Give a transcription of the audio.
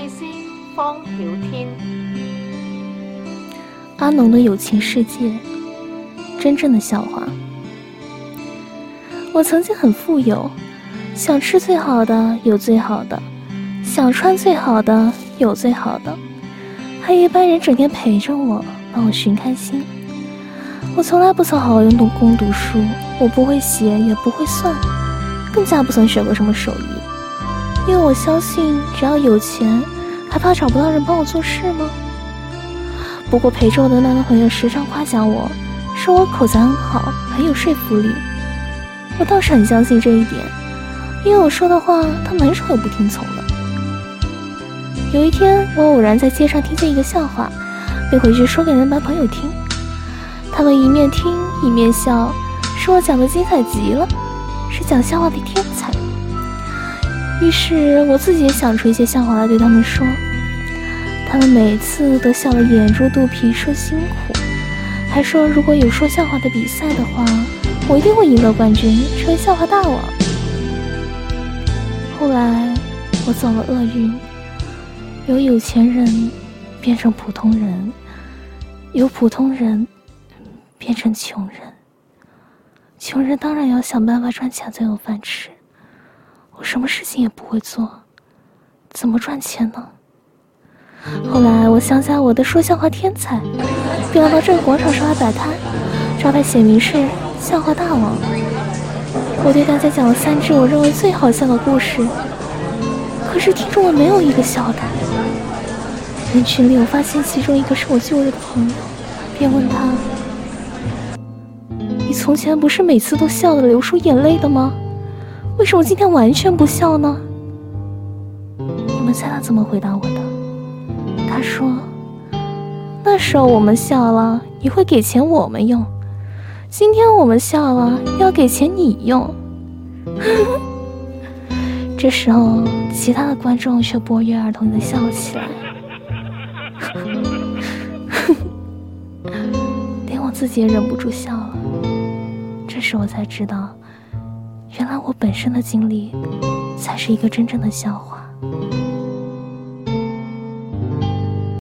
贝斯方曉天。阿农的友情世界，真正的笑话。我曾经很富有，想吃最好的有最好的，想穿最好的有最好的，还有一班人整天陪着我，帮我寻开心。我从来不曾好好用功读书，我不会写也不会算，更加不曾学过什么手艺，因为我相信只要有钱，还怕找不到人帮我做事吗？不过陪着我的那个朋友时常夸奖我，说我口才很好，很有说服力。我倒是很相信这一点，因为我说的话他蛮少有不听从的。有一天我偶然在街上听见一个笑话，便回去说给那班朋友听，他们一面听一面笑，说我讲的精彩极了，是讲笑话的天才。于是我自己也想出一些笑话来对他们说，他们每次都笑得眼珠肚皮，说辛苦，还说如果有说笑话的比赛的话，我一定会赢得冠军，成为笑话大王。后来我走了厄运，由有钱人变成普通人，由普通人变成穷人。穷人当然要想办法赚钱才有饭吃，我什么事情也不会做，怎么赚钱呢？后来我想起来我的说笑话天才，并来到这个广场上来摆摊，招牌写明是笑话大王。我对大家讲了3只我认为最好笑的故事，可是听众们没有一个笑的。人群里我发现其中一个是我旧日的朋友，便问他，你从前不是每次都笑得流出眼泪的吗？为什么今天完全不笑呢？你们猜他怎么回答我的？他说，那时候我们笑了，你会给钱我们用，今天我们笑了，要给钱你用。这时候其他的观众却不约而同地笑起来。连我自己也忍不住笑了。这时我才知道，原来我本身的经历才是一个真正的笑话。